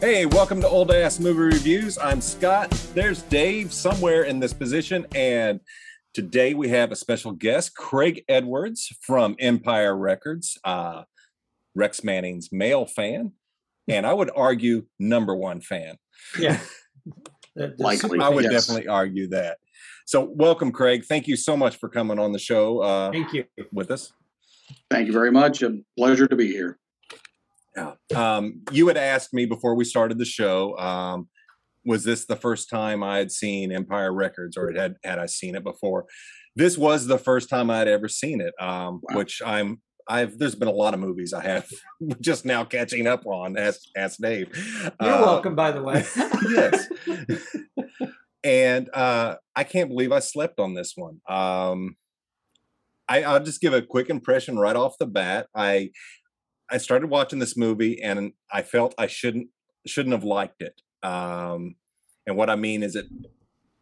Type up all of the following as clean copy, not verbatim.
Hey, welcome to Old Ass Movie Reviews. I'm Scott. There's Dave somewhere in this position. And today we have a special guest, Craig Edwards from Empire Records, Rex Manning's male fan. And I would argue number one fan. Yeah. Likely. I would definitely argue that. So welcome, Craig. Thank you so much for coming on the show. Thank you. With us. Thank you very much. A pleasure to be here. You had asked me before we started the show, was this the first time I had seen Empire Records, or had I seen it before? This was the first time I'd ever seen it, wow. Which there's been a lot of movies I have just now catching up on. Ask Dave. You're welcome, by the way. Yes. And I can't believe I slept on this one. I'll just give a quick impression right off the bat. I started watching this movie and I felt I shouldn't have liked it. And what I mean is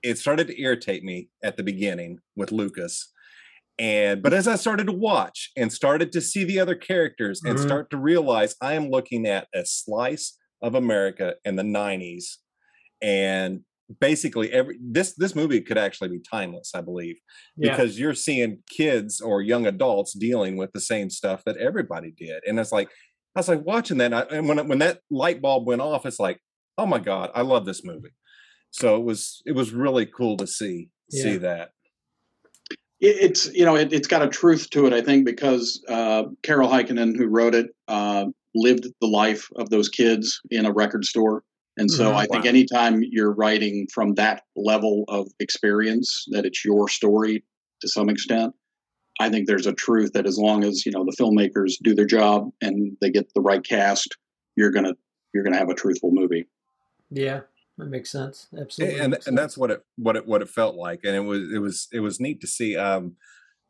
it started to irritate me at the beginning with Lucas. But as I started to watch and started to see the other characters and start to realize I am looking at a slice of America in the 90s. And basically this movie could actually be timeless, I believe, because you're seeing kids or young adults dealing with the same stuff that everybody did. And it's like, I was like watching that. And when that light bulb went off, it's like, oh my God, I love this movie. So it was really cool to see that. It's got a truth to it, I think, because Carol Heikkinen, who wrote it, lived the life of those kids in a record store. And so I think anytime you're writing from that level of experience, that it's your story to some extent, I think there's a truth that as long as, the filmmakers do their job and they get the right cast, you're going to have a truthful movie. Yeah, that makes sense. Absolutely. And that's what it felt like. And it was neat to see. I'm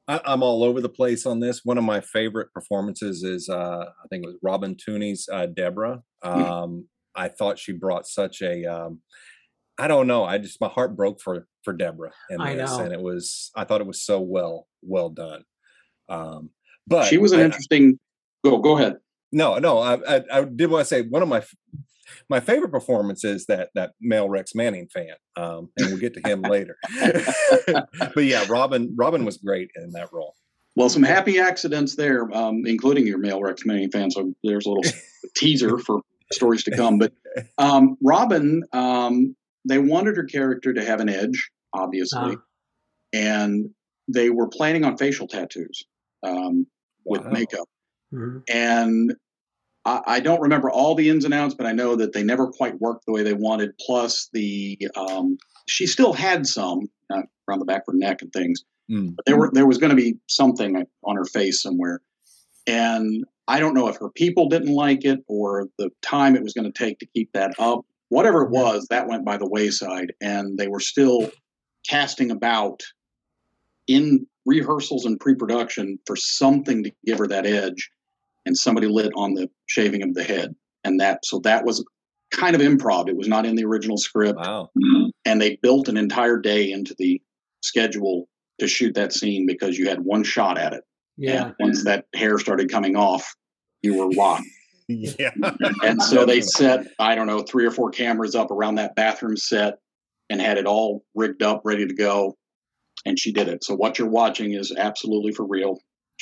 all over the place on this. One of my favorite performances is, I think it was Robin Tunney's Deborah. I thought she brought such a, I don't know. My heart broke for Deborah in this. And I thought it was so well done. But she was an interesting, go ahead. No. I did want to say one of my favorite performances, that male Rex Manning fan, and we'll get to him later, but yeah, Robin was great in that role. Well, some happy accidents there, including your male Rex Manning fan. So there's a little teaser for stories to come, but Robin, they wanted her character to have an edge, obviously, and they were planning on facial tattoos with makeup. Mm-hmm. And I don't remember all the ins and outs, but I know that they never quite worked the way they wanted. Plus, she still had some around the back of her neck and things. Mm-hmm. But there was going to be something on her face somewhere, and I don't know if her people didn't like it or the time it was going to take to keep that up. Whatever it was, that went by the wayside, and they were still casting about in rehearsals and pre-production for something to give her that edge. And somebody lit on the shaving of the head, and so that was kind of improv. It was not in the original script. Wow. And they built an entire day into the schedule to shoot that scene because you had one shot at it. Yeah. And once that hair started coming off, you were locked. Yeah. And so they set, I don't know, 3 or 4 cameras up around that bathroom set and had it all rigged up, ready to go. And she did it. So what you're watching is absolutely for real.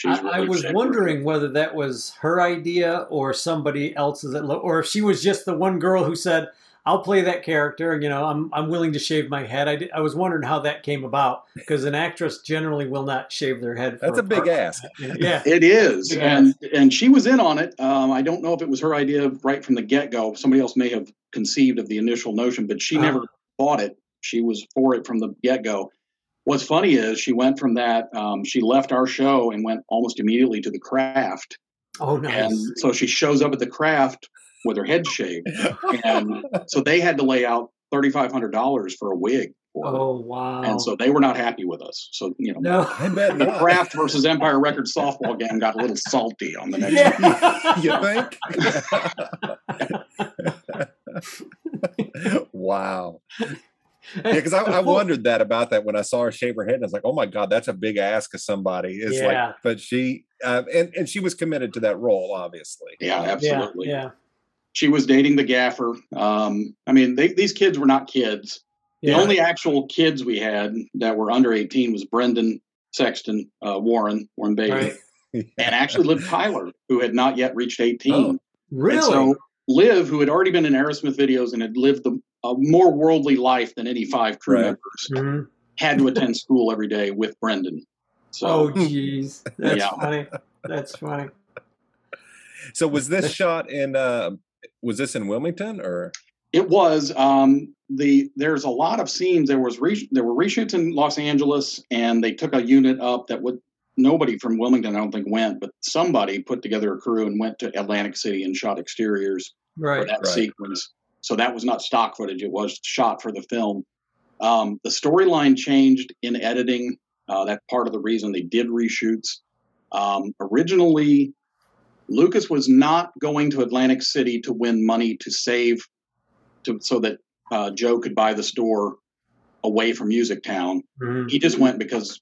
Really I was wondering whether that was her idea or somebody else's, or if she was just the one girl who said, I'll play that character. I'm willing to shave my head. I was wondering how that came about, because an actress generally will not shave their head. That's a big ask. Yeah, it is. And she was in on it. I don't know if it was her idea right from the get-go. Somebody else may have conceived of the initial notion, but she never bought it. She was for it from the get-go. What's funny is she went from that. She left our show and went almost immediately to The Craft. Oh, nice. And so she shows up at The Craft with her head shaved, and so they had to lay out $3,500 for a wig. Oh wow! And so they were not happy with us. So I bet The Craft versus Empire Records softball game got a little salty on the next. You think? Wow. Yeah, because I wondered that about that when I saw her shave her head. And I was like, oh my God, that's a big ask of somebody. It's like, but she and she was committed to that role, obviously. Yeah, absolutely. Yeah. She was dating the gaffer. I mean, these kids were not kids. The only actual kids we had that were under 18 was Brendan Sexton, Warren Beatty, and actually Liv Tyler, who had not yet reached 18. Oh, really? And so Liv, who had already been in Aerosmith videos and had lived a more worldly life than any five crew members, had to attend school every day with Brendan. So, oh, geez. That's funny. That's funny. So was this shot in, was this in Wilmington or? It was, there's a lot of scenes. There were reshoots in Los Angeles, and they took a unit up that would, nobody from Wilmington, I don't think, went, but somebody put together a crew and went to Atlantic City and shot exteriors for that sequence. So that was not stock footage. It was shot for the film. The storyline changed in editing. That's part of the reason they did reshoots. Originally, Lucas was not going to Atlantic City to win money to save, so that Joe could buy the store away from Music Town. Mm-hmm. He just went because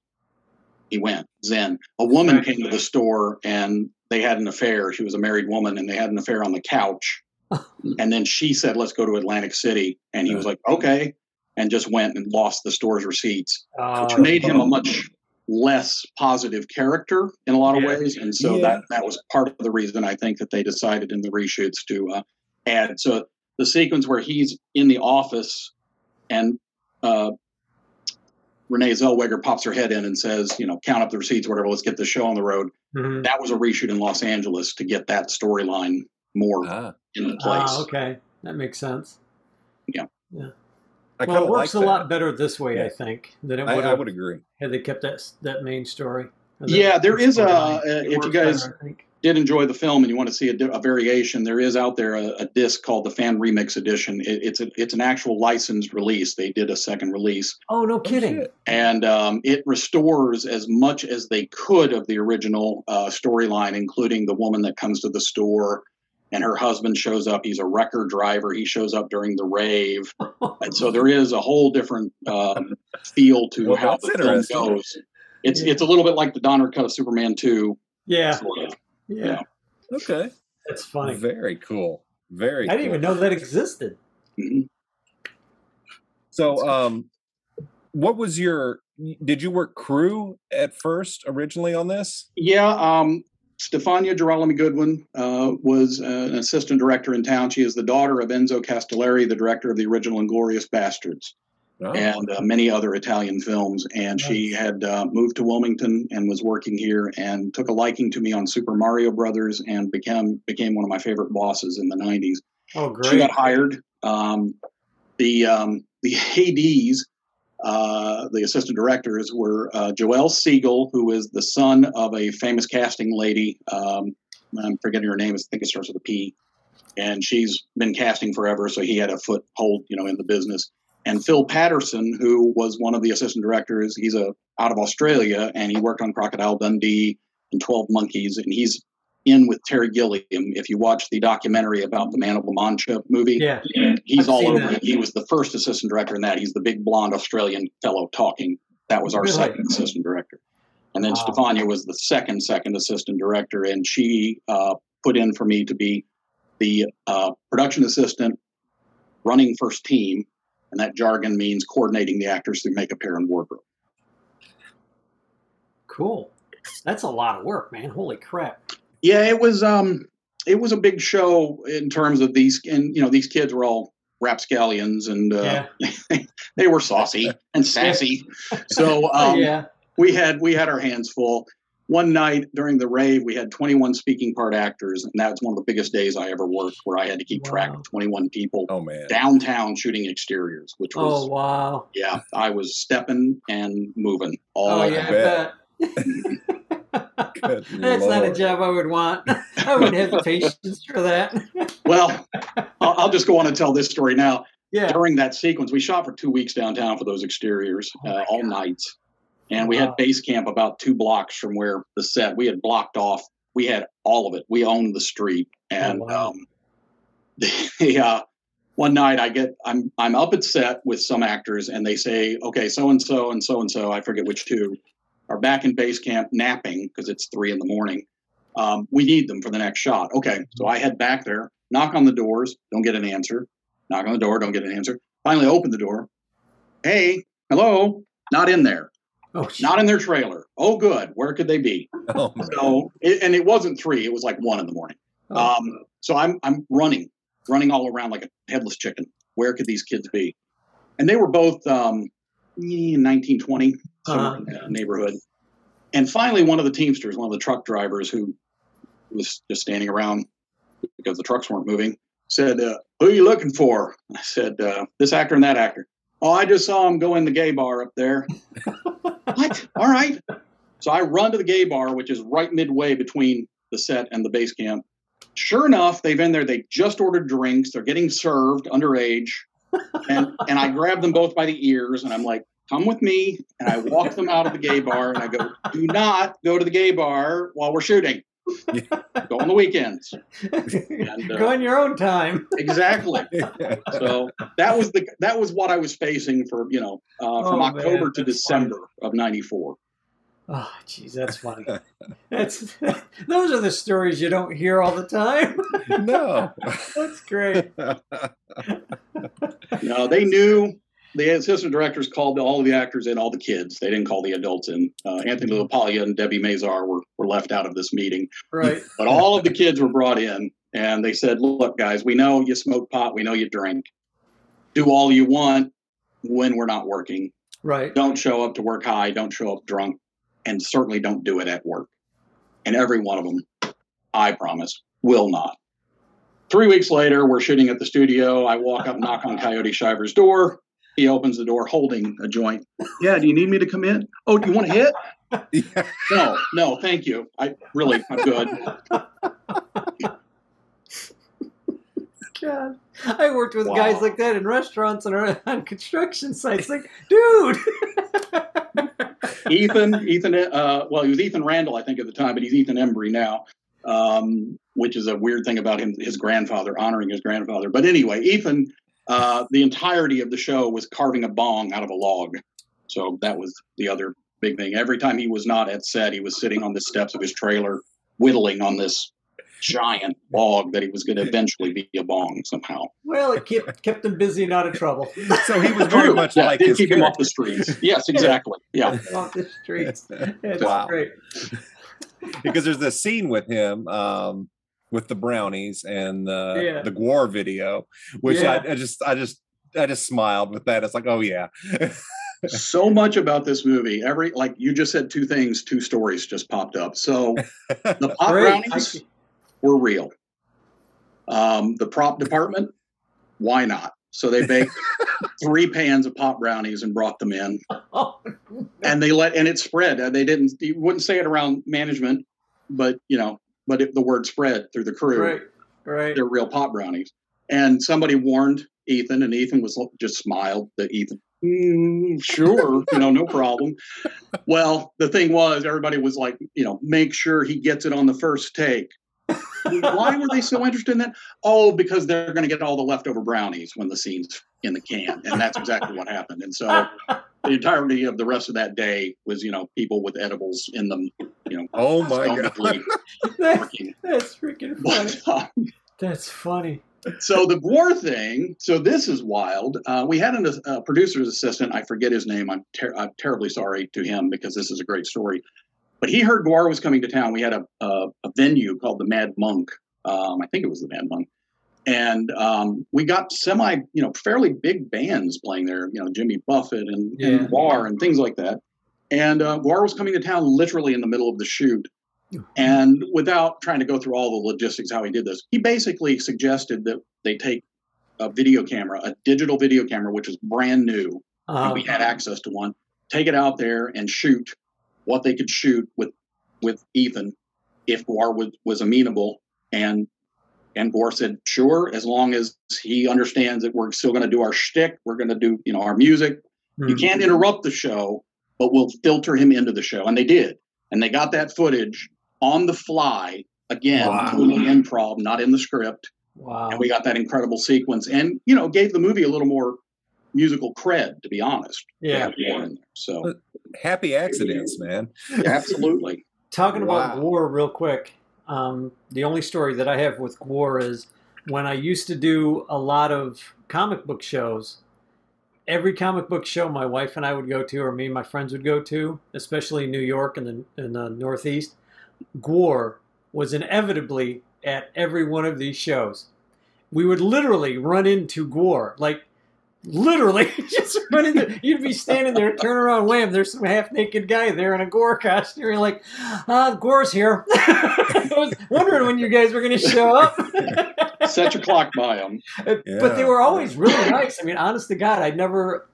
he went. Zen. A woman came to the store and they had an affair. She was a married woman and they had an affair on the couch. And then she said, "Let's go to Atlantic City." And he was like, "Okay," and just went and lost the store's receipts, which made him a much less positive character in a lot of ways. And so that was part of the reason, I think, that they decided in the reshoots to add. So the sequence where he's in the office and Renee Zellweger pops her head in and says, you know, count up the receipts, whatever, let's get the show on the road. Mm-hmm. That was a reshoot in Los Angeles to get that storyline more into place. Okay. That makes sense. Yeah. Yeah. Well, it works a lot better this way, I think, than it would. I would agree. Had they kept that main story. Yeah, there is if you guys did enjoy the film and you want to see a variation, there is out there a disc called the Fan Remix Edition. It's an actual licensed release. They did a second release. Oh, no kidding. And it restores as much as they could of the original storyline, including the woman that comes to the store. And her husband shows up. He's a wrecker driver. He shows up during the rave. And so there is a whole different feel to how the film goes. It's a little bit like the Donner Cut of Superman 2. Yeah. Sort of. Yeah. Okay. That's funny. Very cool. Very cool. I didn't even know that existed. Mm-hmm. So what was did you work crew at first originally on this? Yeah. Stefania Girolami Goodwin was an assistant director in town. She is the daughter of Enzo Castellari, the director of the original Inglorious Bastards and many other Italian films. And she had moved to Wilmington and was working here and took a liking to me on Super Mario Brothers and became one of my favorite bosses in the 90s. Oh, great. She got hired. The Hades, the assistant directors were Joelle Siegel, who is the son of a famous casting lady. I'm forgetting her name. I think it starts with a P. And she's been casting forever, so he had a foothold, you know, in the business. And Phil Patterson, who was one of the assistant directors, he's out of Australia, and he worked on Crocodile Dundee and 12 Monkeys, and he's in with Terry Gilliam. If you watch the documentary about the Man of La Mancha movie, he's all over it. He was the first assistant director in that. He's the big blonde Australian fellow talking. That was our second assistant director. And then Stefania was the second assistant director, and she put in for me to be the production assistant running first team, and that jargon means coordinating the actors through makeup, hair, and wardrobe. Cool. That's a lot of work, man. Holy crap. Yeah, it was a big show in terms of these, and you know, these kids were all rapscallions and they were saucy and sassy. So we had our hands full. One night during the rave, we had 21 speaking part actors, and that was one of the biggest days I ever worked, where I had to keep track of 21 people downtown shooting exteriors, which was yeah, I was stepping and moving all I bet. That's not a job I would want. I wouldn't have the patience for that. Well, I'll just go on and tell this story now. Yeah. During that sequence, we shot for 2 weeks downtown for those exteriors, all nights. And we had base camp about 2 blocks from where the set. We had blocked off. We had all of it. We owned the street. And one night I'm up at set with some actors, and they say, okay, so-and-so and so-and-so, I forget which two, are back in base camp napping because it's 3 in the morning. We need them for the next shot. Okay, so I head back there. knock on the doors, don't get an answer. Knock on the door, don't get an answer. Finally open the door. Hey, hello, not in there. Oh, not in their trailer. Oh, good. Where could they be? Oh, so, and it wasn't 3. It was like 1 a.m. Oh. So I'm running all around like a headless chicken. Where could these kids be? And they were both 19, 20, somewhere in that neighborhood. And finally, one of the Teamsters, one of the truck drivers who was just standing around because the trucks weren't moving, said, who are you looking for? I said, this actor and that actor. Oh, I just saw him go in the gay bar up there. What? All right. So I run to the gay bar, which is right midway between the set and the base camp. Sure enough, they've been there. They just ordered drinks. They're getting served underage. And I grab them both by the ears, and I'm like, come with me. And I walk them out of the gay bar, and I go, do not go to the gay bar while we're shooting. Yeah. Go on the weekends. And, go on your own time. Exactly. So that was what I was facing for, you know, from October to December of '94. Oh, geez, that's funny. That's those are the stories you don't hear all the time. No, that's great. No, they knew. The assistant directors called all of the actors in, all the kids. They didn't call the adults in. Anthony LaPaglia and Debbie Mazar were left out of this meeting. Right. But all of the kids were brought in, and they said, look, guys, we know you smoke pot. We know you drink. Do all you want when we're not working. Right. Don't show up to work high. Don't show up drunk. And certainly don't do it at work. And every one of them, I promise, will not. 3 weeks later, we're shooting at the studio. I walk up, knock on Coyote Shivers' door. He opens the door holding a joint. Yeah, do you need me to come in? Oh, do you want to hit? Yeah. No, thank you. I'm good. God, I worked with guys like that in restaurants and on construction sites. Like, dude. He was Ethan Randall, I think, at the time, but he's Ethan Embry now. Which is a weird thing about him, his grandfather, honoring his grandfather. But anyway, Ethan. The entirety of the show was carving a bong out of a log. So that was the other big thing. Every time he was not at set, he was sitting on the steps of his trailer, whittling on this giant log that he was going to eventually be a bong somehow. Well, it kept him busy and out of trouble. So he was very much like this. Keep him off the streets. Yes, exactly. Yeah. Off the streets. It's great. Because there's this scene with him, with the brownies and the GWAR video, which I just smiled with that. It's like, oh yeah. So much about this movie. Like you just said, two things, two stories just popped up. So the pop brownies were real. The prop department, why not? So they baked 3 pans of pop brownies and brought them in, and it spread. They didn't. You wouldn't say it around management, but you know. But if the word spread through the crew, right. They're real pop brownies. And somebody warned Ethan, and Ethan just smiled at Ethan. Sure, no problem. Well, the thing was, everybody was like, make sure he gets it on the first take. Why were they so interested in that? Oh, because they're going to get all the leftover brownies when the scene's in the can. And that's exactly what happened. And so the entirety of the rest of that day was, people with edibles in them, Oh my God. That's freaking funny. That's funny. So the GWAR thing, so this is wild. We had a producer's assistant. I forget his name. I'm terribly sorry to him because this is a great story. But he heard GWAR was coming to town. We had a venue called the Mad Monk. I think it was the Mad Monk. And we got fairly big bands playing there, Jimmy Buffett and GWAR and things like that. And GWAR was coming to town literally in the middle of the shoot. And without trying to go through all the logistics, how he did this, he basically suggested that they take a digital video camera, which is brand new. And we had access to one. Take it out there and shoot what they could shoot with Ethan if GWAR was amenable. And GWAR said, sure, as long as he understands that we're still going to do our shtick, we're going to do our music. Mm-hmm. You can't interrupt the show, but we'll filter him into the show. And they did. And they got that footage on the fly, again, totally improv, not in the script. Wow. And we got that incredible sequence and, gave the movie a little more musical cred, to be honest. Yeah. So happy accidents, man. Yeah, absolutely. Talking about GWAR real quick. The only story that I have with GWAR is when I used to do a lot of comic book shows, every comic book show my wife and I would go to, or me and my friends would go to, especially in New York and in the Northeast, GWAR was inevitably at every one of these shows. We would literally run into GWAR, like literally just run into, you'd be standing there, turn around, wham, there's some half-naked guy there in a GWAR costume. You're like, GWAR's here. I was wondering when you guys were going to show up. Set your clock by them. Yeah. But they were always really nice. I mean, honest to God, I've never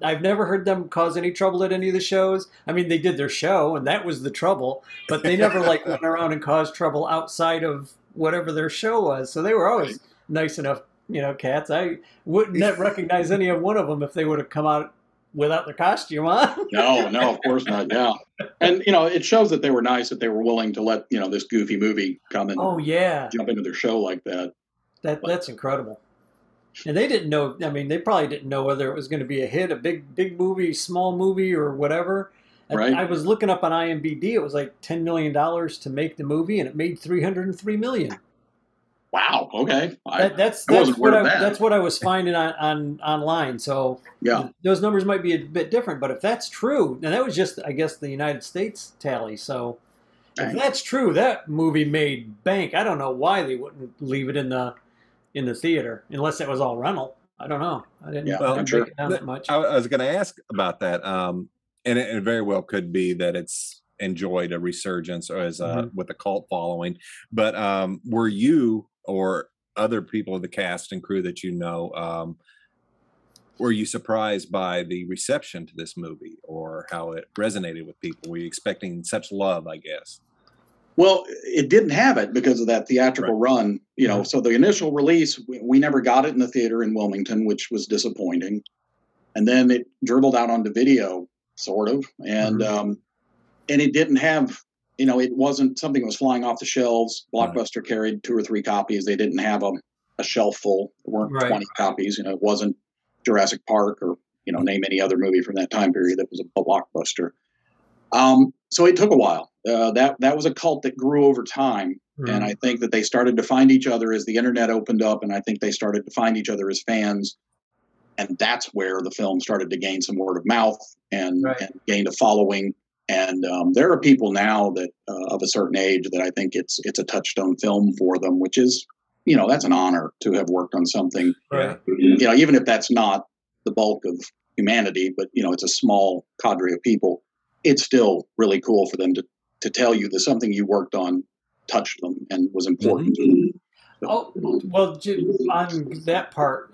heard them cause any trouble at any of the shows. I mean, they did their show, and that was the trouble. But they never like went around and caused trouble outside of whatever their show was. So they were always nice enough, you know, cats. I wouldn't recognize any of one of them if they would have come out without their costume on. No, of course not. Yeah. And, you know, it shows that they were nice, that they were willing to let, you know, this goofy movie come and jump into their show like that. That's incredible. And they didn't know, I mean, they probably didn't know whether it was going to be a hit, a big movie, small movie, or whatever. And right. I was looking up on IMDb, it was like $10 million to make the movie, and it made $303 million. Wow, okay. That's what I was finding on online. So yeah, those numbers might be a bit different, but if that's true, and that was just, I guess, the United States tally, so... If that's true, that movie made bank. I don't know why they wouldn't leave it in the theater, unless it was all rental. I don't know. I didn't break it down that much. I was going to ask about that, and it very well could be that it's enjoyed a resurgence or as with a cult following. But were you or other people of the cast and crew that you know, were you surprised by the reception to this movie or how it resonated with people? Were you expecting such love, I guess? Well, it didn't have it because of that theatrical run, you know. So the initial release, we never got it in the theater in Wilmington, which was disappointing. And then it dribbled out onto video, sort of. And and it didn't have, you know, it wasn't something that was flying off the shelves. Blockbuster carried 2 or 3 copies. They didn't have a shelf full. There weren't 20 copies. You know, it wasn't Jurassic Park or, you know, name any other movie from that time period that was a blockbuster. So it took a while. That was a cult that grew over time. And I think that they started to find each other as the internet opened up. And I think they started to find each other as fans. And that's where the film started to gain some word of mouth and gained a following. And there are people now that of a certain age that I think it's a touchstone film for them, which is, you know, that's an honor to have worked on something, you know, even if that's not the bulk of humanity, but, you know, it's a small cadre of people. It's still really cool for them to tell you that something you worked on touched them and was important. Oh, well, on that part,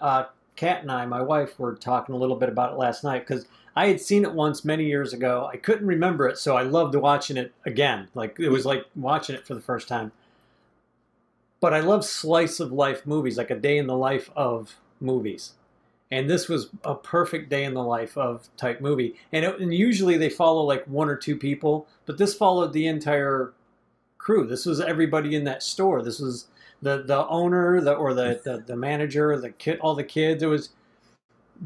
Kat and I, my wife, were talking a little bit about it last night because I had seen it once many years ago. I couldn't remember it, so I loved watching it again. Like, it was like watching it for the first time. But I love slice of life movies, like a day in the life of movies. And this was a perfect day in the life of type movie. And usually they follow like 1 or 2 people, but this followed the entire crew. This was everybody in that store. This was the owner, the manager, all the kids. It was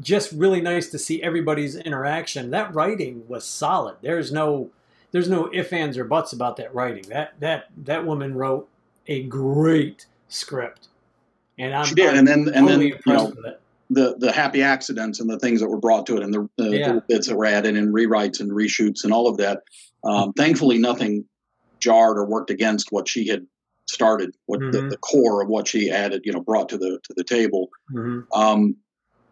just really nice to see everybody's interaction. That writing was solid. There's no ifs, ands, or buts about that writing. That woman wrote a great script, and I'm totally impressed with it. The happy accidents and the things that were brought to it, and the little bits that were added, and rewrites and reshoots and all of that. Thankfully, nothing jarred or worked against what she had started, what the core of what she added, you know, brought to the table.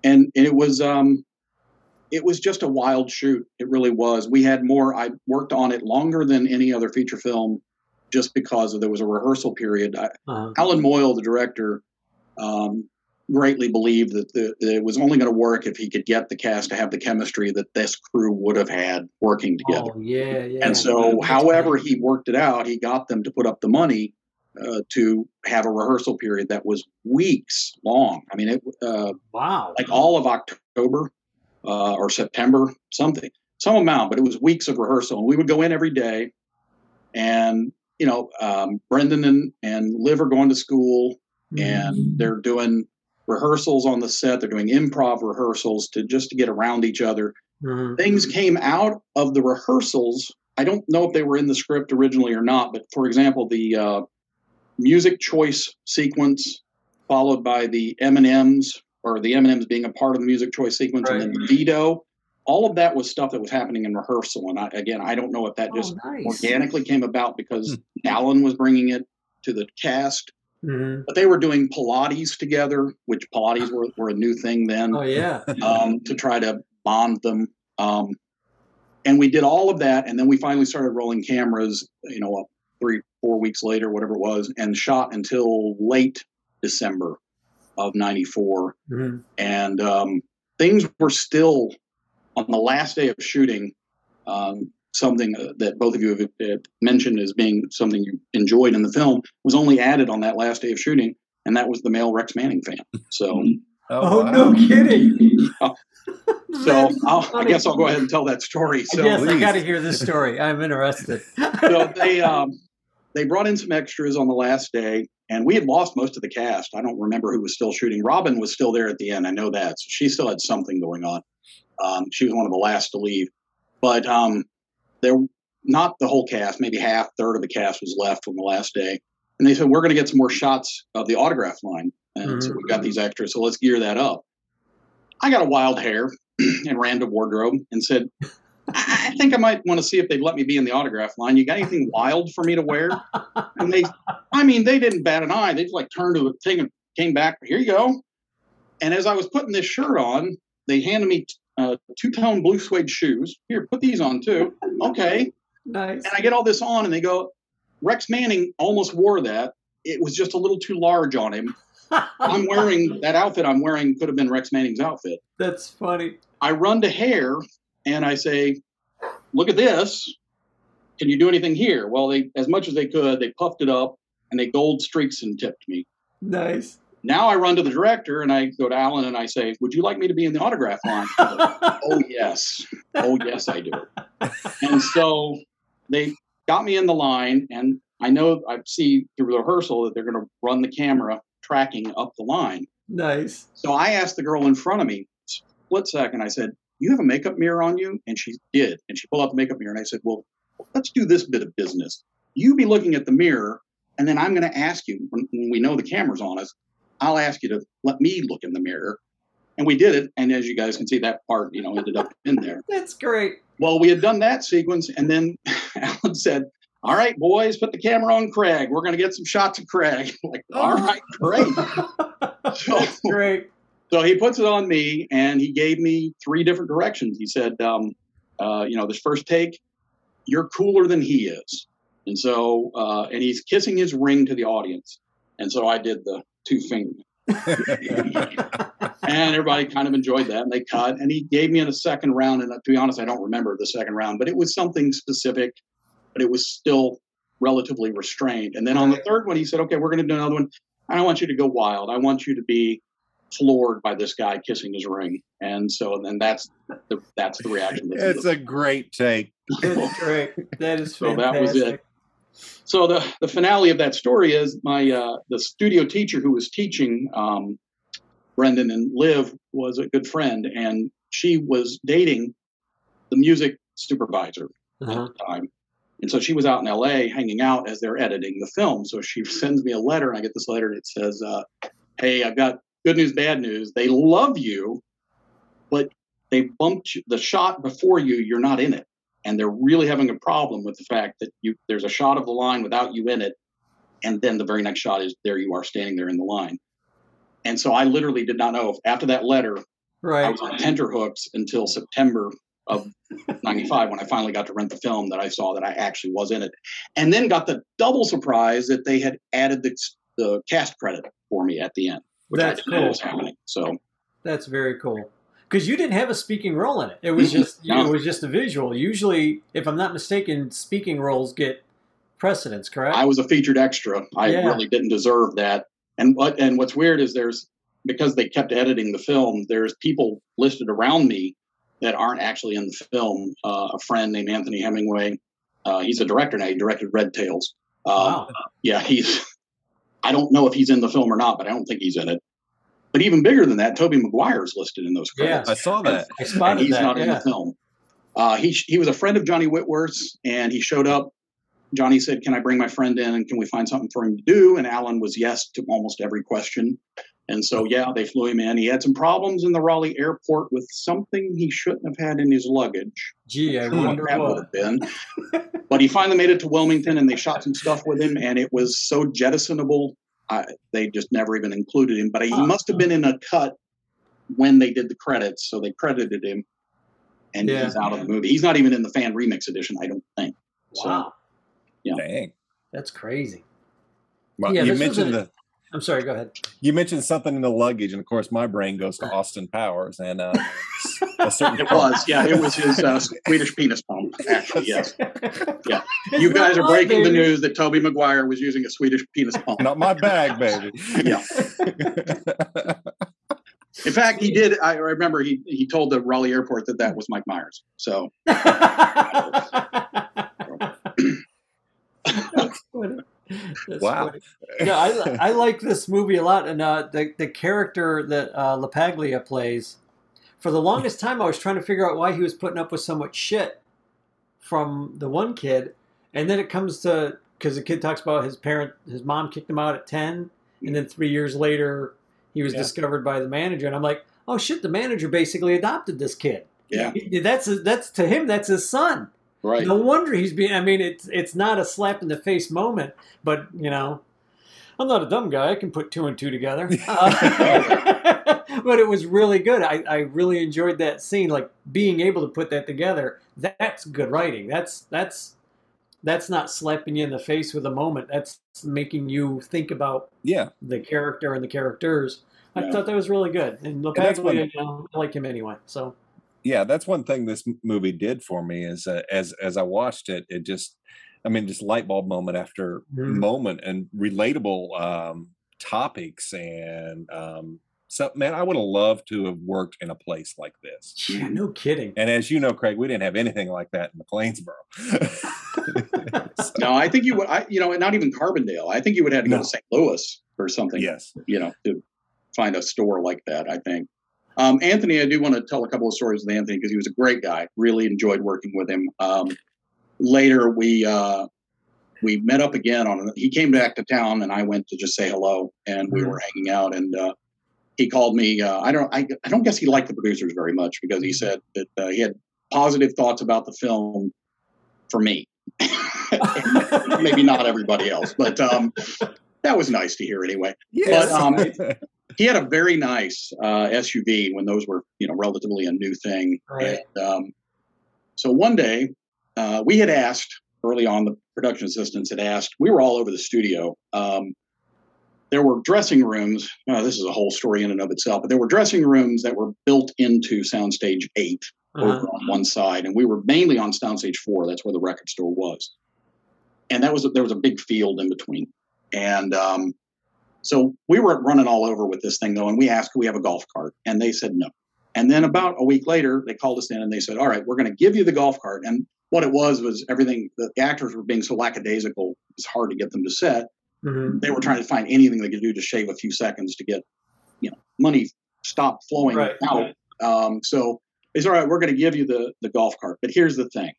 And it was just a wild shoot. It really was. We had more. I worked on it longer than any other feature film, just because there was a rehearsal period. Alan Moyle, the director, greatly believed that it was only going to work if he could get the cast to have the chemistry that this crew would have had working together. And so however he worked it out, he got them to put up the money to have a rehearsal period that was weeks long. I mean, like all of October or September, some amount, but it was weeks of rehearsal. And we would go in every day and, you know, Brendan and Liv are going to school and they're doing rehearsals on the set. They're doing improv rehearsals just to get around each other. Things came out of the rehearsals. I don't know if they were in the script originally or not, but for example, the music choice sequence followed by the M&Ms, or the M&Ms being a part of the music choice sequence, right, and then the veto. All of that was stuff that was happening in rehearsal. And I don't know if that just organically came about because Alan was bringing it to the cast. Mm-hmm. But they were doing Pilates together, which Pilates were a new thing then. Oh, yeah. To try to bond them. And we did all of that. And then we finally started rolling cameras, 3-4 weeks later, whatever it was, and shot until late December of 94. Mm-hmm. And things were still, on the last day of shooting, something that both of you have mentioned as being something you enjoyed in the film was only added on that last day of shooting, and that was the male Rex Manning fan. So, no kidding! So I guess I'll go ahead and tell that story. So yes, I got to hear this story. I'm interested. So they brought in some extras on the last day, and we had lost most of the cast. I don't remember who was still shooting. Robin was still there at the end. I know that, so she still had something going on. She was one of the last to leave, but there, not the whole cast, maybe third of the cast was left on the last day. And they said, we're going to get some more shots of the autograph line. And so we got these extras. So let's gear that up. I got a wild hair and ran to wardrobe and said, I think I might want to see if they'd let me be in the autograph line. You got anything wild for me to wear? And they didn't bat an eye. They just turned to the thing and came back. Here you go. And as I was putting this shirt on, they handed me two-tone blue suede shoes. Here, put these on too. Okay. Nice. And I get all this on, and they go, Rex Manning almost wore that. It was just a little too large on him. I'm wearing that outfit I'm wearing could have been Rex Manning's outfit. That's funny. I run to hair, and I say, look at this. Can you do anything here? Well, they, as much as they could, they puffed it up, and they gold streaks and tipped me. Nice. Now I run to the director and I go to Alan and I say, would you like me to be in the autograph line? Oh, yes. Oh, yes, I do. And so they got me in the line, and I know I see through rehearsal that they're going to run the camera tracking up the line. Nice. So I asked the girl in front of me, split second, I said, you have a makeup mirror on you? And she did. And she pulled out the makeup mirror and I said, well, let's do this bit of business. You be looking at the mirror, and then I'm going to ask you, when we know the camera's on us, I'll ask you to let me look in the mirror. And we did it. And as you guys can see, that part, ended up in there. That's great. Well, we had done that sequence. And then Alan said, all right, boys, put the camera on Craig. We're going to get some shots of Craig. I'm like, all right, great. That's great. So he puts it on me, and he gave me 3 different directions. He said, this first take, you're cooler than he is. And so, and he's kissing his ring to the audience. And so I did the 2 finger. And everybody kind of enjoyed that, and they cut, and he gave me in a second round, and to be honest, I don't remember the second round, but it was something specific, but it was still relatively restrained. And then on the third one, he said, okay, we're going to do another one. I don't want you to go wild. I want you to be floored by this guy kissing his ring. And so then that's the reaction. It's a great take. That's great. That is fantastic. So that was it. So the finale of that story is my the studio teacher who was teaching Brendan and Liv was a good friend, and she was dating the music supervisor at the time. And so she was out in L.A. hanging out as they're editing the film. So she sends me a letter, and I get this letter that says, hey, I've got good news, bad news. They love you, but they bumped the shot before you. You're not in it. And they're really having a problem with the fact that there's a shot of the line without you in it. And then the very next shot is there you are standing there in the line. And so I literally did not know if after that letter, I was on tenterhooks until September of 95 when I finally got to rent the film that I saw that I actually was in it. And then got the double surprise that they had added the cast credit for me at the end, which I didn't know was happening. So that's very cool. Because you didn't have a speaking role in it. It was just it was just a visual. Usually, if I'm not mistaken, speaking roles get precedence, correct? I was a featured extra. I really didn't deserve that. And what's weird is because they kept editing the film, there's people listed around me that aren't actually in the film. A friend named Anthony Hemingway. He's a director now. He directed Red Tails. Yeah, I don't know if he's in the film or not, but I don't think he's in it. But even bigger than that, Tobey Maguire is listed in those credits. Yeah, I saw that. I spotted that. And he's not in the film. He was a friend of Johnny Whitworth's, and he showed up Johnny said, can I bring my friend in and can we find something for him to do? And Alan was yes to almost every question. And so, yeah, they flew him in. He had some problems in the Raleigh airport with something he shouldn't have had in his luggage. Gee, I wonder what that would have been. But he finally made it to Wilmington, and they shot some stuff with him, and it was so jettisonable, they just never even included him. But he must have been in a cut when they did the credits, so they credited him, and he's out of the movie. He's not even in the fan remix edition, I don't think. Wow. So, yeah. Dang. That's crazy. Well, yeah, you mentioned the... I'm sorry, go ahead. You mentioned something in the luggage, and of course my brain goes to Austin Powers. And a certain it was his Swedish penis pump, actually, yes. Yeah. You guys are breaking the news that Tobey Maguire was using a Swedish penis pump. Not my bag, baby. Yeah. In fact, he did, I remember he told the Raleigh airport that that was Mike Myers. So. That's wow! No, I like this movie a lot, and the character that LaPaglia plays. For the longest time, I was trying to figure out why he was putting up with so much shit from the one kid, and then it comes to because the kid talks about his mom kicked him out at 10, and then 3 years later he was discovered by the manager, and I'm like, oh shit, the manager basically adopted this kid. Yeah, that's to him, that's his son. Right. No wonder he's being. I mean, it's not a slap in the face moment, but you know, I'm not a dumb guy. I can put two and two together. But it was really good. I really enjoyed that scene. Like being able to put that together. That's good writing. That's not slapping you in the face with a moment. That's making you think about the character and the characters. I thought that was really good. And look, I like him anyway. So. Yeah, that's one thing this movie did for me is as I watched it, it just, I mean, just light bulb moment after moment and relatable topics. And so, man, I would have loved to have worked in a place like this. Yeah, no kidding. And as you know, Craig, we didn't have anything like that in McLeansboro. So. No, I think you would, not even Carbondale. I think you would have had to go to St. Louis or something, to find a store like that, I think. Anthony, I do want to tell a couple of stories with Anthony because he was a great guy. Really enjoyed working with him. Later, we met up again. He came back to town, and I went to just say hello, and we were hanging out. And he called me. I don't guess he liked the producers very much because he said that he had positive thoughts about the film for me, maybe not everybody else, but that was nice to hear anyway. Yes. But, he had a very nice SUV when those were, relatively a new thing. Right. And, so one day we had asked early on, the production assistants had asked, we were all over the studio. There were dressing rooms. This is a whole story in and of itself, but there were dressing rooms that were built into Soundstage 8 over on one side. And we were mainly on Soundstage 4. That's where the record store was. And there was a big field in between. And, so we were running all over with this thing, though, and we asked, could we have a golf cart? And they said no. And then about a week later, they called us in and they said, all right, we're going to give you the golf cart. And what it was everything, the actors were being so lackadaisical, it was hard to get them to set. Mm-hmm. They were trying to find anything they could do to shave a few seconds to get, money stop flowing out. Right. So they said, all right, we're going to give you the golf cart. But here's the thing.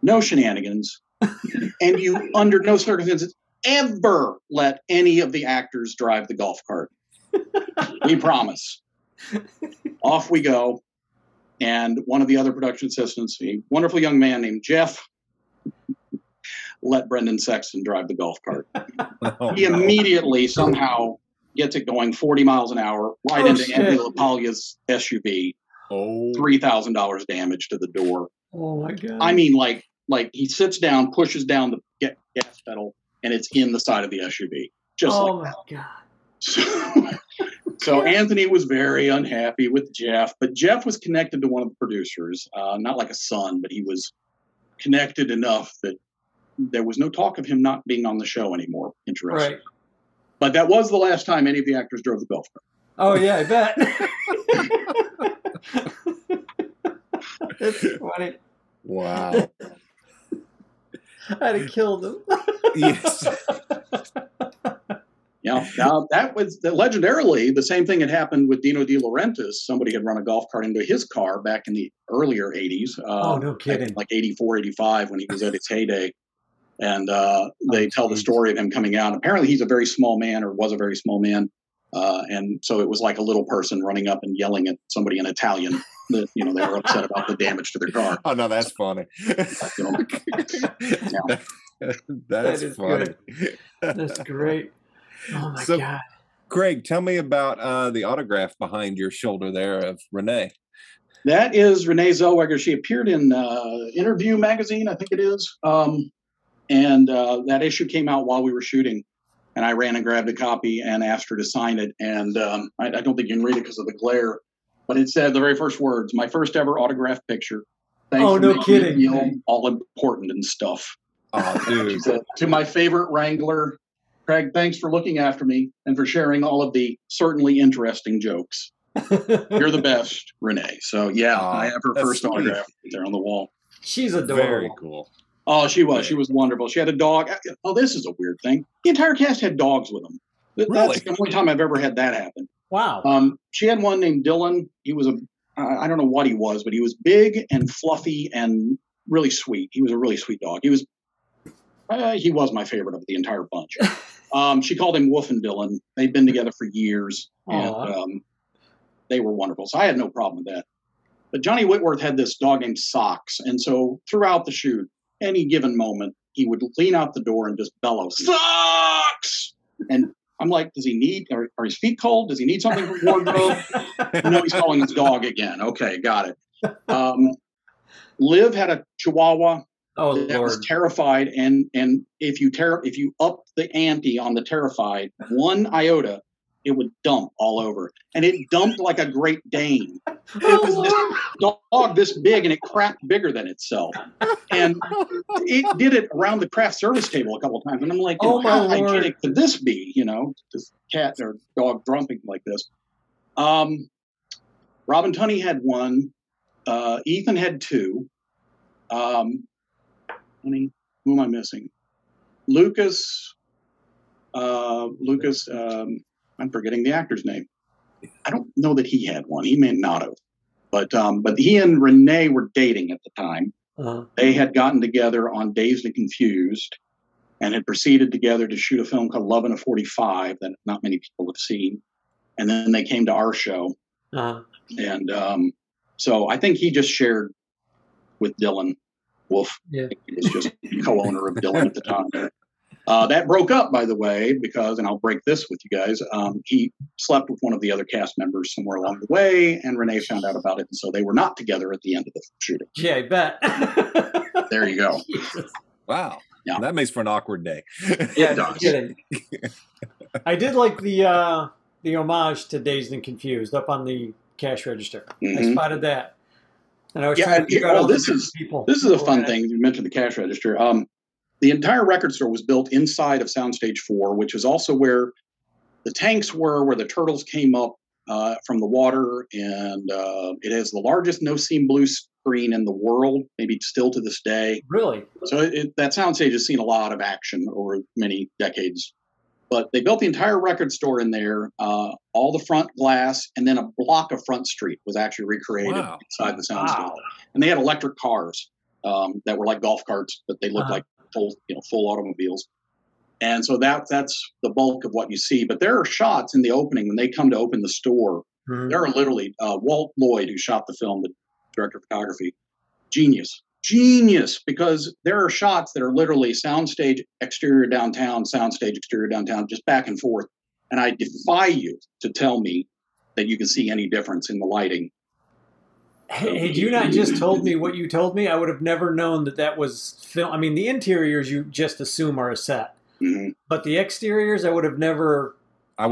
No shenanigans. And you, under no circumstances, ever let any of the actors drive the golf cart. We promise. Off we go. And one of the other production assistants, a wonderful young man named Jeff, let Brendan Sexton drive the golf cart. He immediately somehow gets it going 40 miles an hour right into Anthony LaPaglia's SUV. $3,000 damage to the door. Oh my God. I mean, like he sits down, pushes down the gas pedal, and it's in the side of the SUV. Just my God. So Anthony was very unhappy with Jeff, but Jeff was connected to one of the producers, not like a son, but he was connected enough that there was no talk of him not being on the show anymore. Interesting. Right. But that was the last time any of the actors drove the golf cart. Oh, yeah, I bet. That's funny. Wow. I'd have killed him. Yes. Yeah. Now that was legendarily the same thing had happened with Dino De Laurentiis. Somebody had run a golf cart into his car back in the earlier '80s. Oh, no kidding! Like '84, '85 when he was at his heyday. And they tell the story of him coming out. Apparently he's a very small man, or was a very small man. And so it was like a little person running up and yelling at somebody in Italian that, you know, they were upset about the damage to their car. Oh, no, that's funny. You know, yeah. That is funny. Good. That's great. Oh, my God. Craig, tell me about the autograph behind your shoulder there of Renee. That is Renee Zellweger. She appeared in Interview magazine, I think it is. And that issue came out while we were shooting. And I ran and grabbed a copy and asked her to sign it. And I don't think you can read it because of the glare, but it said the very first words, "My first ever autographed picture. Thanks oh, no kidding. All important and stuff." Oh, dude. Said, "To my favorite Wrangler, Craig, thanks for looking after me and for sharing all of the certainly interesting jokes. You're the best, Renee." So, yeah, I have her first autograph there on the wall. She's adorable. Very cool. Oh, she was. She was wonderful. She had a dog. Oh, this is a weird thing. The entire cast had dogs with them. That's the only time I've ever had that happen. Wow. She had one named Dylan. He was I don't know what he was, but he was big and fluffy and really sweet. He was a really sweet dog. He was my favorite of the entire bunch. She called him Wolf and Dylan. They'd been together for years, and they were wonderful. So I had no problem with that. But Johnny Whitworth had this dog named Socks, and so throughout the shoot, any given moment, he would lean out the door and just bellow, "Socks!" And I'm like, are his feet cold? Does he need something from wardrobe? No, he's calling his dog again. Okay, got it. Liv had a Chihuahua that was terrified. And if you up the ante on the terrified one iota, it would dump all over. And it dumped like a Great Dane. It was this dog this big, and it crapped bigger than itself. And it did it around the craft service table a couple of times. And I'm like, how hygienic could this be? You know, this cat or dog drumping like this. Robin Tunney had one. Ethan had two. Who am I missing? Lucas. I'm forgetting the actor's name. I don't know that he had one. He may not have. But he and Renee were dating at the time. Uh-huh. They had gotten together on Dazed and Confused and had proceeded together to shoot a film called Love in a 45 that not many people have seen. And then they came to our show. Uh-huh. And so I think he just shared with Dylan Wolf. Yeah. He was just co-owner of Dylan at the time. That broke up, by the way, because, and I'll break this with you guys, he slept with one of the other cast members somewhere along the way, and Renee found out about it, and so they were not together at the end of the shooting. Yeah, I bet. There you go. Wow. Yeah. That makes for an awkward day. Yeah, no kidding. I did like the homage to Dazed and Confused up on the cash register. Mm-hmm. I spotted that. And I was trying to figure out all these people. This is a fun thing. You mentioned the cash register. The entire record store was built inside of Soundstage 4, which is also where the tanks were, where the turtles came up from the water. And it has the largest no-seam blue screen in the world, maybe still to this day. Really? So that Soundstage has seen a lot of action over many decades. But they built the entire record store in there, all the front glass, and then a block of Front Street was actually recreated inside the Soundstage. Wow. And they had electric cars that were like golf carts, but they looked like full automobiles. And so that's the bulk of what you see. But there are shots in the opening when they come to open the store. Mm-hmm. There are literally Walt Lloyd, who shot the film, the director of photography, genius, because there are shots that are literally Soundstage exterior downtown, Soundstage exterior downtown, just back and forth. And I defy you to tell me that you can see any difference in the lighting. Had you not just told me what you told me, I would have never known that was film. I mean, the interiors you just assume are a set, mm-hmm. but the exteriors I would have never guessed. I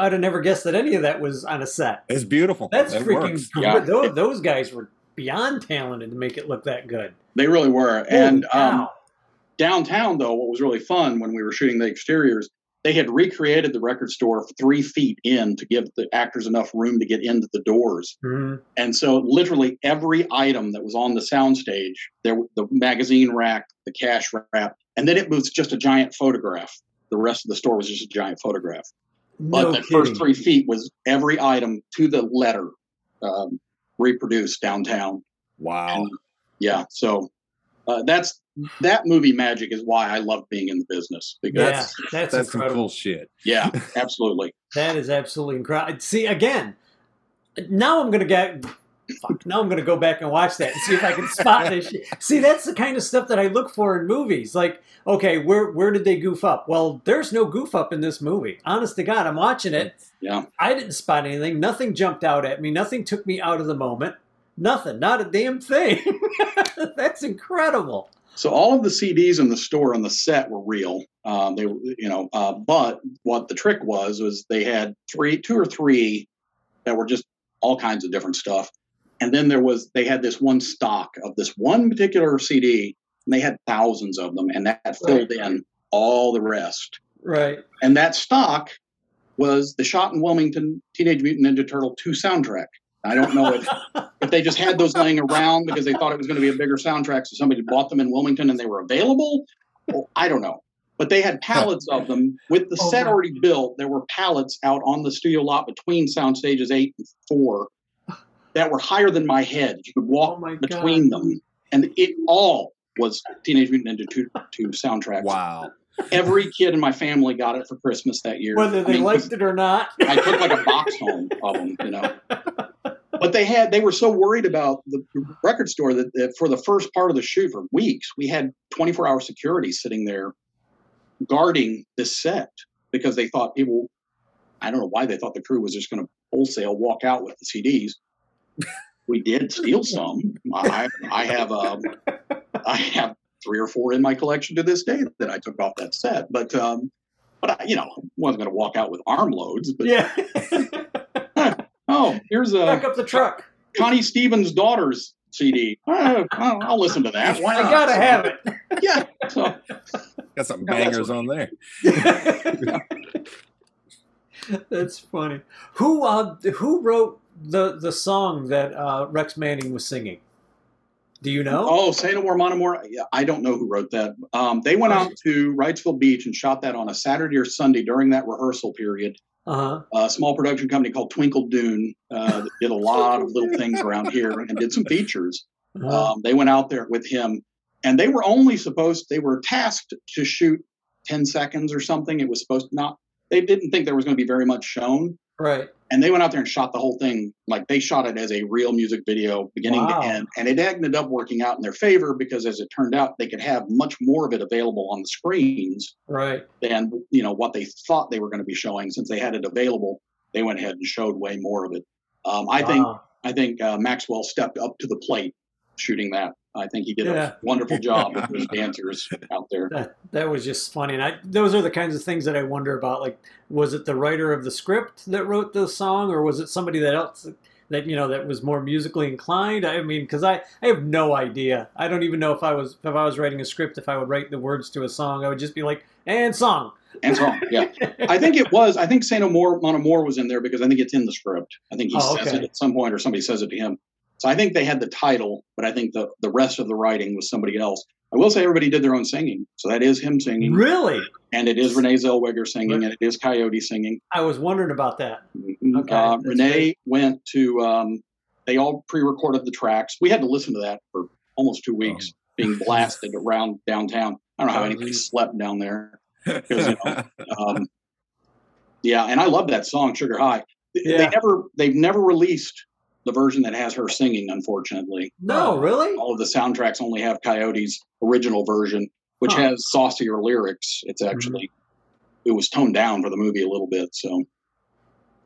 would have never guessed that any of that was on a set. It's beautiful. That's it freaking good. Yeah. Those guys were beyond talented to make it look that good. They really were. Holy downtown, though, what was really fun when we were shooting the exteriors, they had recreated the record store 3 feet in to give the actors enough room to get into the doors. Mm-hmm. And so literally every item that was on the soundstage, the magazine rack, the cash wrap, and then it was just a giant photograph. The rest of the store was just a giant photograph. But the first 3 feet was every item to the letter reproduced downtown. Wow. And, yeah. So that's that movie magic is why I love being in the business. Because that's some cool shit. Yeah, absolutely. That is absolutely incredible. See, again, now I'm going to get... Fuck, now I'm going to go back and watch that and see if I can spot this shit. See, that's the kind of stuff that I look for in movies. Like, okay, where did they goof up? Well, there's no goof up in this movie. Honest to God, I'm watching it. Yeah. I didn't spot anything. Nothing jumped out at me. Nothing took me out of the moment. Nothing. Not a damn thing. That's incredible. So all of the CDs in the store on the set were real. They were, you know, but what the trick was they had two or three that were just all kinds of different stuff. And then they had this one stock of this one particular CD, and they had thousands of them, and that filled in all the rest. Right. And that stock was the Shot in Wilmington Teenage Mutant Ninja Turtle 2 soundtrack. I don't know if they just had those laying around because they thought it was going to be a bigger soundtrack, so somebody bought them in Wilmington and they were available. Well, I don't know. But they had pallets of them with the set already built. There were pallets out on the studio lot between sound stages 8 and 4. That were higher than my head. You could walk between them. And it all was Teenage Mutant Ninja 2 soundtracks. Wow. Every kid in my family got it for Christmas that year. Whether they liked it or not. I took like a box home of them, you know. But they were so worried about the record store that for the first part of the shoot, for weeks, we had 24-hour security sitting there guarding this set because they thought people, I don't know why they thought the crew was just going to wholesale walk out with the CDs. We did steal some. I have 3 or 4 in my collection to this day that I took off that set. But I, you know, wasn't going to walk out with armloads. But yeah. Oh, here's a back up the truck. Connie Stevens' daughter's CD. I'll listen to that. Why not? I gotta have it. Yeah. So, got some bangers on there. Yeah. That's funny. Who wrote the song that Rex Manning was singing? Do you know? Oh, Say No More, Mono More. Yeah, I don't know who wrote that. They went out to Wrightsville Beach and shot that on a Saturday or Sunday during that rehearsal period. A small production company called Twinkle Dune that did a lot of little things around here and did some features. They went out there with him, and they were only supposed, they were tasked to shoot 10 seconds or something. It was supposed to not, they didn't think there was going to be very much shown. Right. And they went out there and shot the whole thing. Like, they shot it as a real music video beginning to end. And it ended up working out in their favor because, as it turned out, they could have much more of it available on the screens than, you know, what they thought they were going to be showing. Since they had it available, they went ahead and showed way more of it. I think Maxwell stepped up to the plate shooting that. I think he did a wonderful job with those dancers out there. That was just funny. And those are the kinds of things that I wonder about. Like, was it the writer of the script that wrote the song, or was it somebody that else that, you know, that was more musically inclined? I mean, because I have no idea. I don't even know if I was writing a script, if I would write the words to a song. I would just be like, and song. And song, yeah. I think Say No More, Mono More was in there because I think it's in the script. I think he says it at some point, or somebody says it to him. So I think they had the title, but I think the rest of the writing was somebody else. I will say everybody did their own singing. So that is him singing. Really? And it is Renee Zellweger singing, and it is Coyote singing. I was wondering about that. Okay, Renee went to, they all pre-recorded the tracks. We had to listen to that for almost 2 weeks, being blasted around downtown. I don't know how anybody slept down there. Because, you know, yeah, and I love that song, Sugar High. They've never released the version that has her singing, unfortunately. No, really? All of the soundtracks only have Coyote's original version, which has saucier lyrics. It's actually, it was toned down for the movie a little bit, so.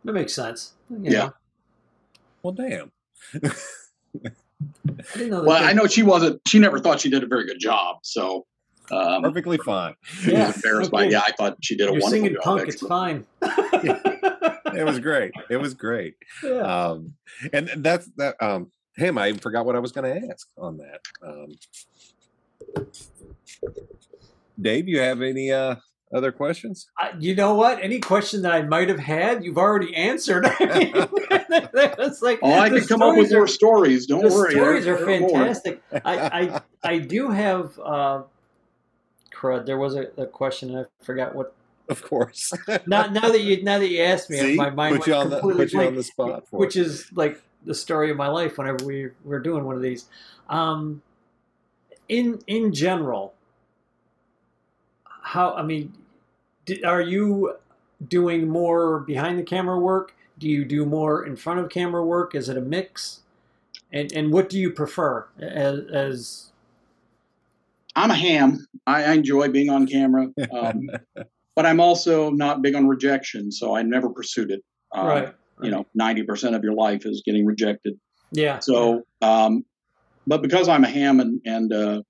That makes sense. Yeah. Well, damn. I know she never thought she did a very good job, so. Perfectly fine. Yeah. Was embarrassed by, I thought she did a wonderful job. You're singing punk, it's fine. It was great. It was great. Yeah. And that's that. Him, I even forgot what I was going to ask on that. Dave, you have any other questions? You know what? Any question that I might have had, you've already answered. I mean, that's like, I can come up with more stories. Don't worry. The stories are fantastic. I do have crud. There was a question, and I forgot what. Of course. now that you asked me, see? My mind went completely blank, on the spot for which it. Is like the story of my life whenever we're doing one of these. in general, how, I mean, are you doing more behind the camera work? Do you do more in front of camera work? Is it a mix? And what do you prefer? As I'm a ham. I enjoy being on camera, but I'm also not big on rejection, so I never pursued it. Right. You know, 90% of your life is getting rejected. Yeah. So, but because I'm a ham and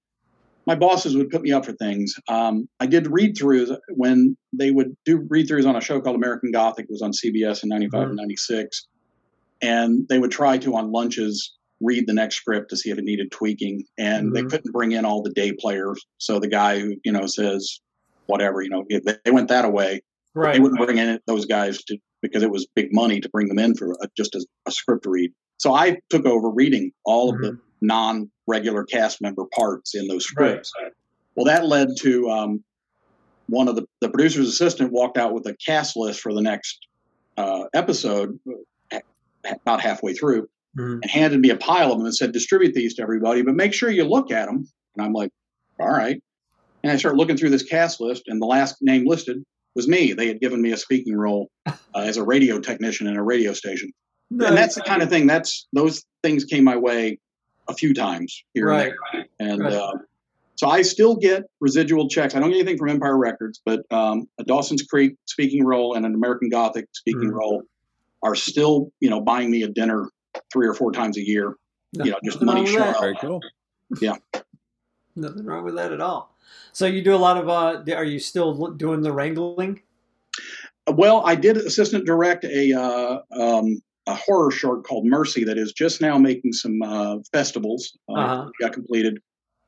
my bosses would put me up for things. I did read-throughs when they would do read-throughs on a show called American Gothic. It was on CBS in 95 and 96. And they would try to, on lunches, read the next script to see if it needed tweaking. And they couldn't bring in all the day players. So the guy who, you know, says whatever, you know, if they went that away. Right. They wouldn't bring in those guys to, because it was big money to bring them in for just a script read. So I took over reading all of the non-regular cast member parts in those scripts. Right. Well, that led to one of the producer's assistant walked out with a cast list for the next episode about halfway through and handed me a pile of them and said, distribute these to everybody, but make sure you look at them. And I'm like, all right. And I started looking through this cast list, and the last name listed was me. They had given me a speaking role as a radio technician in a radio station. No, and that's the kind of thing, those things came my way a few times here and there. And so I still get residual checks. I don't get anything from Empire Records, but a Dawson's Creek speaking role and an American Gothic speaking role are still, you know, buying me a dinner 3 or 4 times a year. You know, just money short. Very cool. Yeah. Nothing wrong with that at all. So you do a lot of, are you still doing the wrangling? Well, I did assistant direct a horror short called Mercy that is just now making some festivals. Got completed.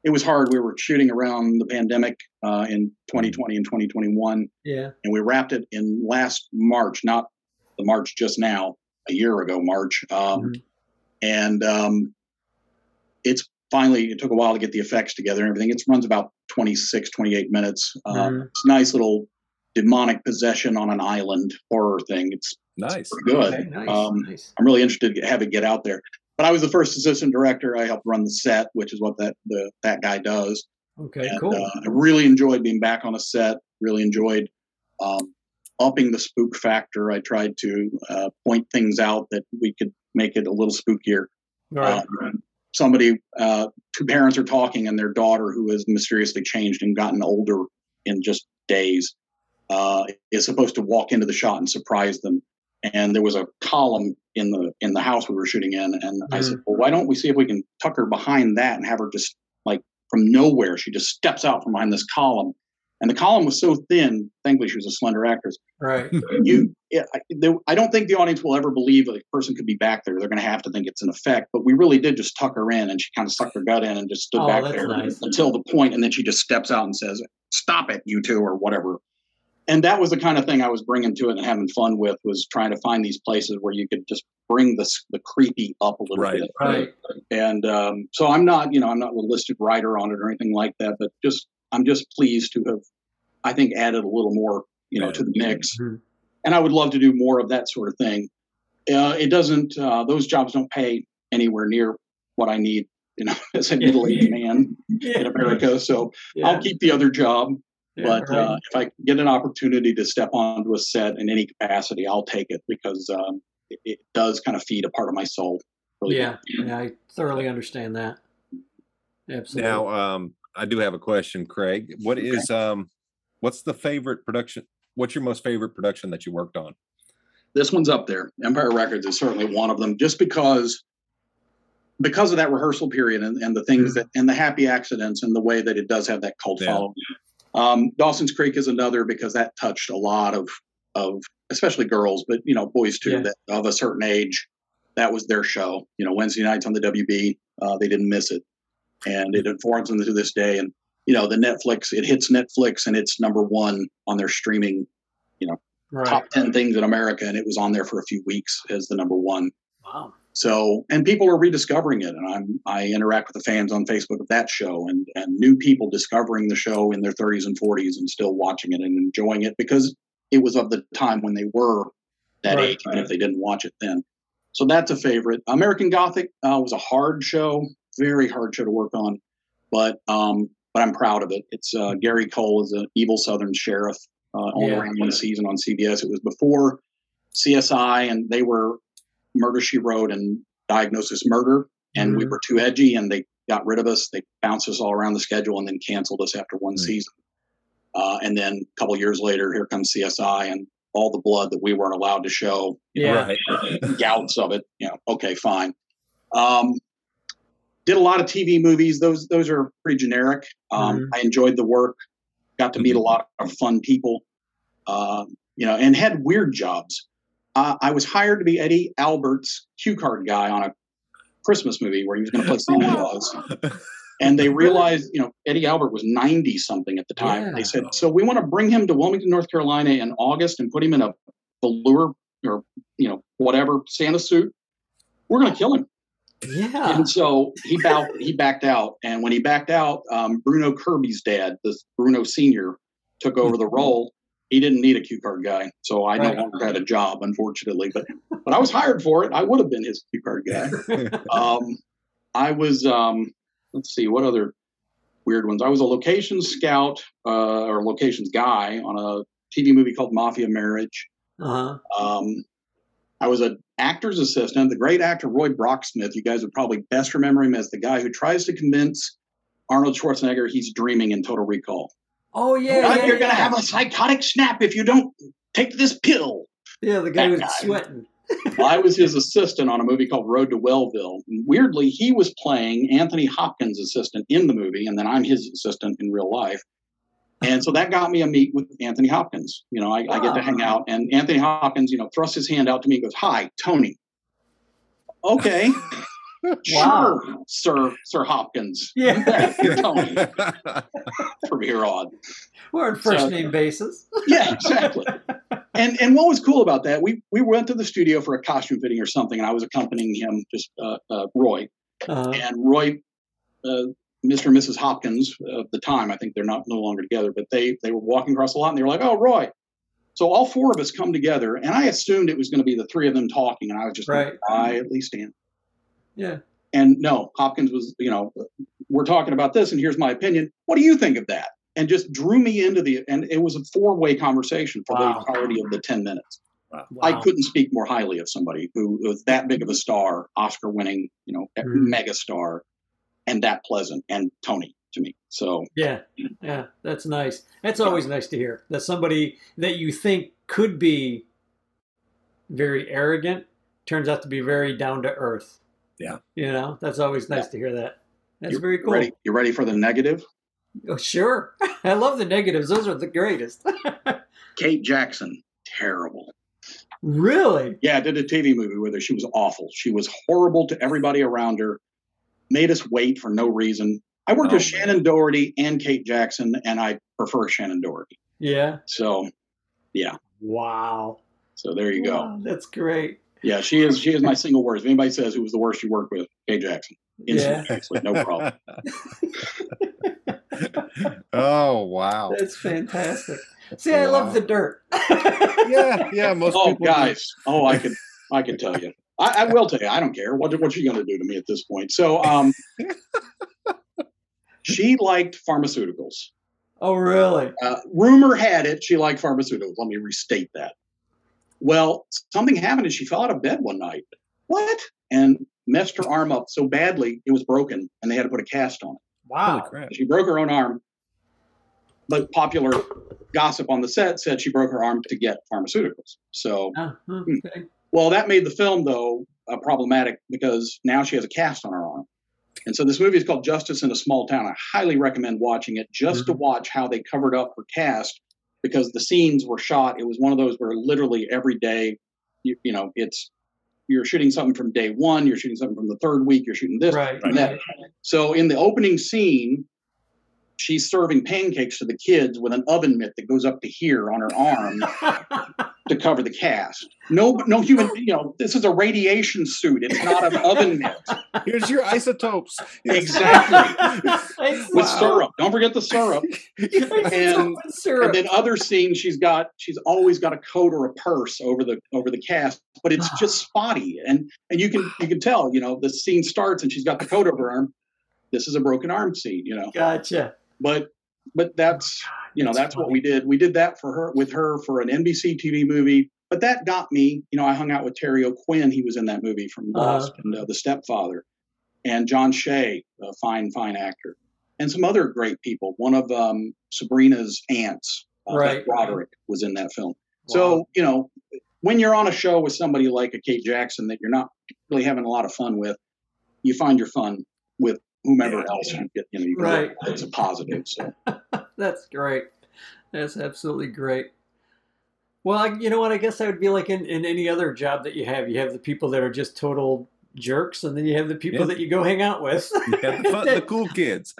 It was hard. We were shooting around the pandemic in 2020 and 2021. Yeah. And we wrapped it in last March, not the March just now, a year ago, March. And it's finally, it took a while to get the effects together and everything. It runs about 26, 28 minutes. It's a nice little demonic possession on an island horror thing. It's nice. Good. Okay, nice, nice. I'm really interested to have it get out there. But I was the first assistant director. I helped run the set, which is what that guy does. Okay, and, cool. I really enjoyed being back on a set. Really enjoyed upping the spook factor. I tried to point things out that we could make it a little spookier. Right. Somebody, two parents are talking, and their daughter, who has mysteriously changed and gotten older in just days, is supposed to walk into the shot and surprise them. And there was a column in the house we were shooting in, and I said, well, why don't we see if we can tuck her behind that and have her just, like, from nowhere, she just steps out from behind this column. And the column was so thin, thankfully she was a slender actress. Right. I don't think the audience will ever believe a person could be back there. They're going to have to think it's an effect. But we really did just tuck her in, and she kind of sucked her gut in and just stood back there until the point, and then she just steps out and says, stop it, you two, or whatever. And that was the kind of thing I was bringing to it and having fun with, was trying to find these places where you could just bring the creepy up a little bit. Right. And so I'm not a listed writer on it or anything like that, but just I'm just pleased to have, I think, added a little more, you know, to the mix. And I would love to do more of that sort of thing. It doesn't, those jobs don't pay anywhere near what I need, you know, as a middle-aged man in America. So I'll keep the other job. But if I get an opportunity to step onto a set in any capacity, I'll take it, because it does kind of feed a part of my soul. Really. Yeah, I thoroughly understand that. Absolutely. Now, I do have a question, Craig. What is what's the favorite production? What's your most favorite production that you worked on? This one's up there. Empire Records is certainly one of them, just because of that rehearsal period and the things that, and the happy accidents, and the way that it does have that cult following. Dawson's Creek is another, because that touched a lot of especially girls, but, you know, boys too, that of a certain age. That was their show, you know, Wednesday nights on the WB. They didn't miss it. And it informs them to this day. And, you know, the Netflix, it hits Netflix, and it's #1 on their streaming, you know, top 10 things in America. And it was on there for a few weeks as the #1. Wow. So, and people are rediscovering it, and I interact with the fans on Facebook of that show, and new people discovering the show in their 30s and 40s and still watching it and enjoying it, because it was of the time when they were that age, even if they didn't watch it then. So that's a favorite. American Gothic was a hard show, very hard show to work on. but I'm proud of it. It's Gary Cole is an evil Southern sheriff. Only ran one season on CBS. It was before CSI, and they were Murder, She Wrote and Diagnosis Murder, and we were too edgy, and they got rid of us. They bounced us all around the schedule and then canceled us after one season. And then a couple years later, here comes CSI and all the blood that we weren't allowed to show. Gouts of it. You know, okay, fine. Did a lot of TV movies. Those are pretty generic. I enjoyed the work. Got to meet a lot of fun people, you know, and had weird jobs. I was hired to be Eddie Albert's cue card guy on a Christmas movie where he was going to play Santa Claus. And they realized, you know, Eddie Albert was 90 something at the time. They said, so we want to bring him to Wilmington, North Carolina in August and put him in a velour or, you know, whatever Santa suit. We're going to kill him. Yeah. And so he backed out. And when he backed out, Bruno Kirby's dad, this Bruno Sr., took over the role. He didn't need a cue card guy. So I no longer had a job, unfortunately. But I was hired for it. I would have been his cue card guy. I was, let's see, what other weird ones? I was a location scout or locations guy on a TV movie called Mafia Marriage. I was an actor's assistant, the great actor Roy Brocksmith. You guys would probably best remember him as the guy who tries to convince Arnold Schwarzenegger he's dreaming in Total Recall. Oh, yeah. You're going to have a psychotic snap if you don't take this pill. Yeah, the guy was sweating. Well, I was his assistant on a movie called Road to Wellville. And weirdly, he was playing Anthony Hopkins' assistant in the movie, and then I'm his assistant in real life. And so that got me a meet with Anthony Hopkins. You know, I get to hang out. And Anthony Hopkins, you know, thrusts his hand out to me and goes, "Hi, Tony." Okay. Sure, Sir Hopkins. Yeah. Tony. From here on. We're on first-name basis. Yeah, exactly. And what was cool about that, we went to the studio for a costume fitting or something, and I was accompanying him, just Roy. And Roy... Mr. and Mrs. Hopkins of the time, I think they're no longer together, but they were walking across the lot and they were like, "Oh, Roy." So all four of us come together, and I assumed it was going to be the three of them talking, and I was just like, I at least am. Yeah. And no, Hopkins was, you know, "We're talking about this, and here's my opinion. What do you think of that?" And just drew me into and it was a four-way conversation for the entirety of the 10 minutes. Wow. I couldn't speak more highly of somebody who was that big of a star, Oscar-winning, you know, mega star. And that pleasant, and Tony to me. So yeah, that's nice. That's always nice to hear that somebody that you think could be very arrogant turns out to be very down to earth. Yeah, you know, that's always nice to hear that. That's very cool. You ready for the negative? Oh, sure, I love the negatives. Those are the greatest. Kate Jackson, terrible. Really? Yeah, I did a TV movie with her. She was awful. She was horrible to everybody around her. Made us wait for no reason. I worked with Shannon Doherty and Kate Jackson, and I prefer Shannon Doherty. Yeah. So, yeah. Wow. So there you go. That's great. Yeah, she is my single worst. If anybody says who was the worst you worked with, Kate Jackson. Instantly, no problem. Oh, wow. That's fantastic. See, I love the dirt. yeah. Most people guys. Do. Oh, I could tell you. I will tell you. I don't care. What you going to do to me at this point? So she liked pharmaceuticals. Oh, really? Rumor had it she liked pharmaceuticals. Let me restate that. Well, something happened and she fell out of bed one night. What? And messed her arm up so badly, it was broken, and they had to put a cast on it. Wow. Holy crap. She broke her own arm. But popular gossip on the set said she broke her arm to get pharmaceuticals. So, okay. Well, that made the film, though, problematic because now she has a cast on her arm. And so this movie is called Justice in a Small Town. I highly recommend watching it just to watch how they covered up her cast because the scenes were shot. It was one of those where literally every day, you know, you're shooting something from day one, you're shooting something from the third week, you're shooting this. Right. So in the opening scene, she's serving pancakes to the kids with an oven mitt that goes up to here on her arm to cover the cast. No human, you know, this is a radiation suit. It's not an oven mitt. Here's your isotopes. Exactly. With syrup. Don't forget the syrup. And then other scenes, she's always got a coat or a purse over the cast, but it's just spotty. And you can tell, you know, the scene starts and she's got the coat over her arm. this is a broken arm scene, you know. Gotcha. But that's, you know, that's what we did. We did that for her, with her, for an NBC TV movie. But that got me, you know, I hung out with Terry O'Quinn. He was in that movie from Lost and The Stepfather, and John Shea, a fine, fine actor, and some other great people. One of Sabrina's aunts, right. Roderick, was in that film. Wow. So, you know, when you're on a show with somebody like a Kate Jackson that you're not really having a lot of fun with, you find your fun with whomever else you get, you know, you right. It's a positive. So. That's great. That's absolutely great. Well, you know what? I guess that would be like in any other job that you have. You have the people that are just total jerks, and then you have the people that you go hang out with. The cool kids.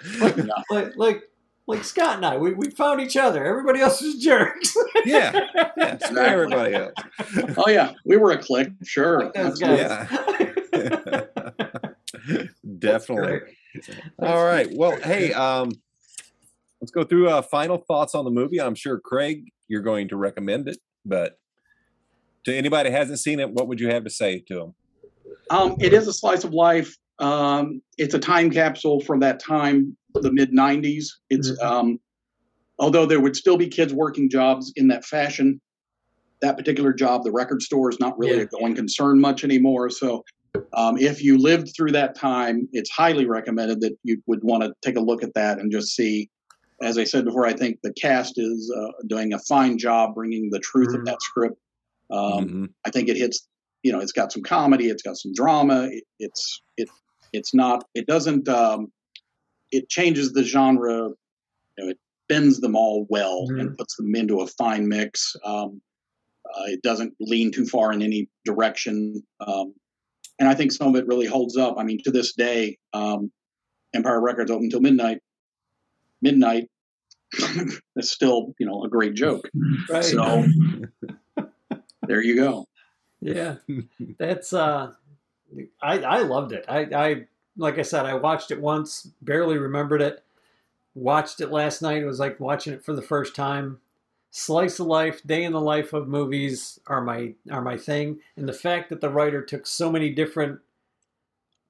Like Scott and I, we found each other. Everybody else was jerks. Exactly. Everybody else. Oh, yeah. We were a clique, sure. Definitely. All right. Well, hey, let's go through final thoughts on the movie. I'm sure, Craig, you're going to recommend it. But to anybody who hasn't seen it, what would you have to say to them? It is a slice of life. It's a time capsule from that time, the mid-90s. It's although there would still be kids working jobs in that fashion, that particular job, the record store, is not really a going concern much anymore. So if you lived through that time, it's highly recommended that you would want to take a look at that and just see. As I said before, I think the cast is doing a fine job bringing the truth of that script. I think it hits, you know, it's got some comedy, it's got some drama. It changes the genre. You know, it bends them all well and puts them into a fine mix. It doesn't lean too far in any direction. And I think some of it really holds up. I mean, to this day, Empire Records open till midnight. That's still, you know, a great joke. Right. So there you go. Yeah. That's I loved it. I like I said, I watched it once, barely remembered it. Watched it last night. It was like watching it for the first time. Slice of life, day in the life of movies are my thing. And the fact that the writer took so many different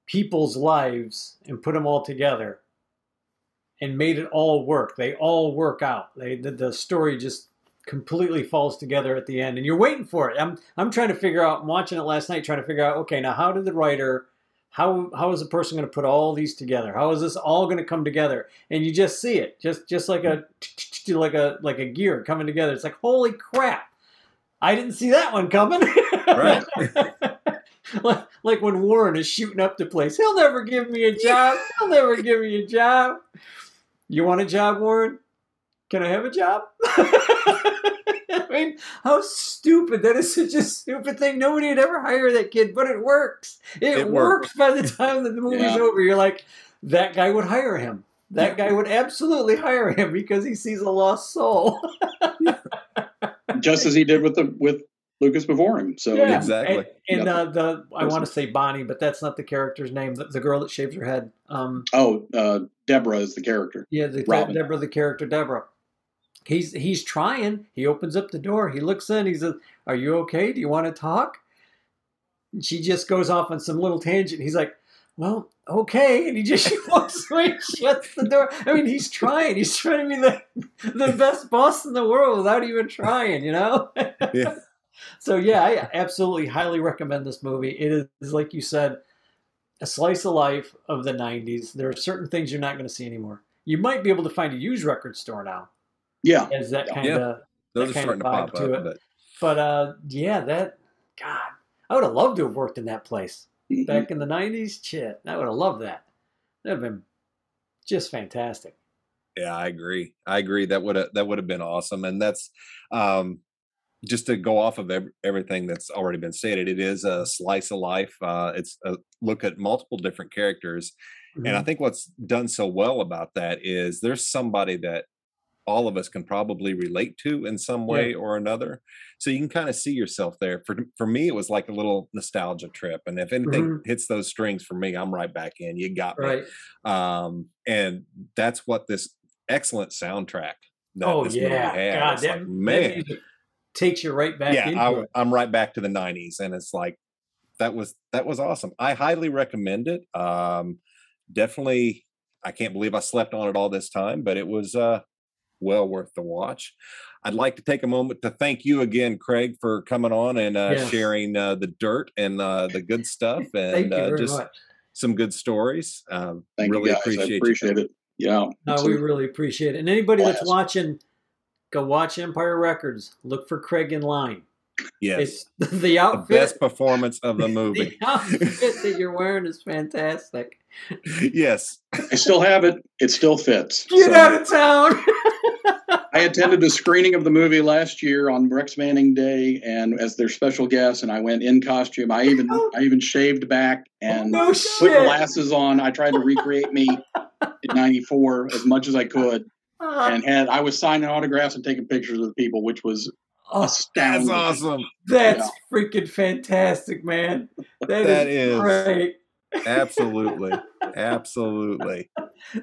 people's lives and put them all together and made it all work. They all work out. The story just completely falls together at the end, and you're waiting for it. I'm trying to figure out, I'm watching it last night, trying to figure out, okay, now how did the writer, how is the person going to put all these together? How is this all going to come together? And you just see it, just like a gear coming together. It's like, holy crap, I didn't see that one coming. Right. Like when Warren is shooting up the place, he'll never give me a job. He'll never give me a job. You want a job, Warren? Can I have a job? I mean, how stupid. That is such a stupid thing. Nobody would ever hire that kid, but it works. It works by the time that the movie's over. You're like, that guy would hire him. That guy would absolutely hire him because he sees a lost soul. Just as he did with Lucas before him. So exactly. And I want to say Bonnie, but that's not the character's name. The girl that shaves her head. Deborah is the character. Yeah, Deborah, the character Deborah. He's trying. He opens up the door. He looks in. He says, "Are you okay? Do you want to talk?" And she just goes off on some little tangent. He's like, "Well, okay," and he just walks away and shuts the door. I mean, he's trying. He's trying to be the best boss in the world without even trying. You know. Yeah. So, yeah, I absolutely highly recommend this movie. It is, like you said, a slice of life of the 90s. There are certain things you're not going to see anymore. You might be able to find a used record store now. Yeah. As that kind of those that are starting to pop up. God, I would have loved to have worked in that place back in the 90s. Shit, I would have loved that. That would have been just fantastic. Yeah, I agree. That would have been awesome. And that's just to go off of everything that's already been stated, it is a slice of life. It's a look at multiple different characters. Mm-hmm. And I think what's done so well about that is there's somebody that all of us can probably relate to in some way or another. So you can kind of see yourself there. For me, it was like a little nostalgia trip. And if anything hits those strings for me, I'm right back in. You got me. Right. And that's what this excellent soundtrack movie had. God, it's like, man. Takes you right back. Yeah, I'm right back to the 90s, and it's like that was awesome. I highly recommend it. Definitely, I can't believe I slept on it all this time, but it was well worth the watch. I'd like to take a moment to thank you again, Craig, for coming on and sharing the dirt and the good stuff and just much. Some good stories. Thank you guys. I really appreciate it. Yeah. No, we really appreciate it. And anybody that's watching, go watch Empire Records. Look for Craig in line. Yes. It's the outfit. The best performance of the movie. The outfit that you're wearing is fantastic. Yes. I still have it. It still fits. Get out of town. I attended a screening of the movie last year on Rex Manning Day, and as their special guest, and I went in costume. I even shaved back and put glasses on. I tried to recreate me in '94 as much as I could, and I was signing autographs and taking pictures of the people, which was astounding. That's awesome. That's freaking fantastic, man. That is great. Absolutely. Absolutely.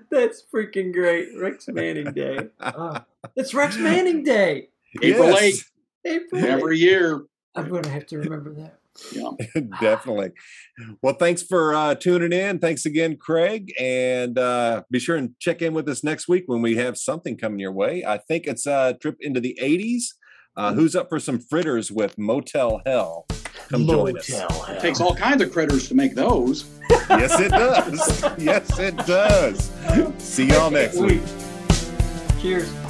That's freaking great. Rex Manning Day. It's Rex Manning Day. April 8th. Every year. I'm going to have to remember that. Yeah. Definitely. Well, thanks for tuning in. Thanks again, Craig. And be sure and check in with us next week when we have something coming your way. I think it's a trip into the 80s. Who's up for some fritters with Motel Hell? Come join us. It takes all kinds of critters to make those. Yes, it does. Yes, it does. See y'all next week. Cheers.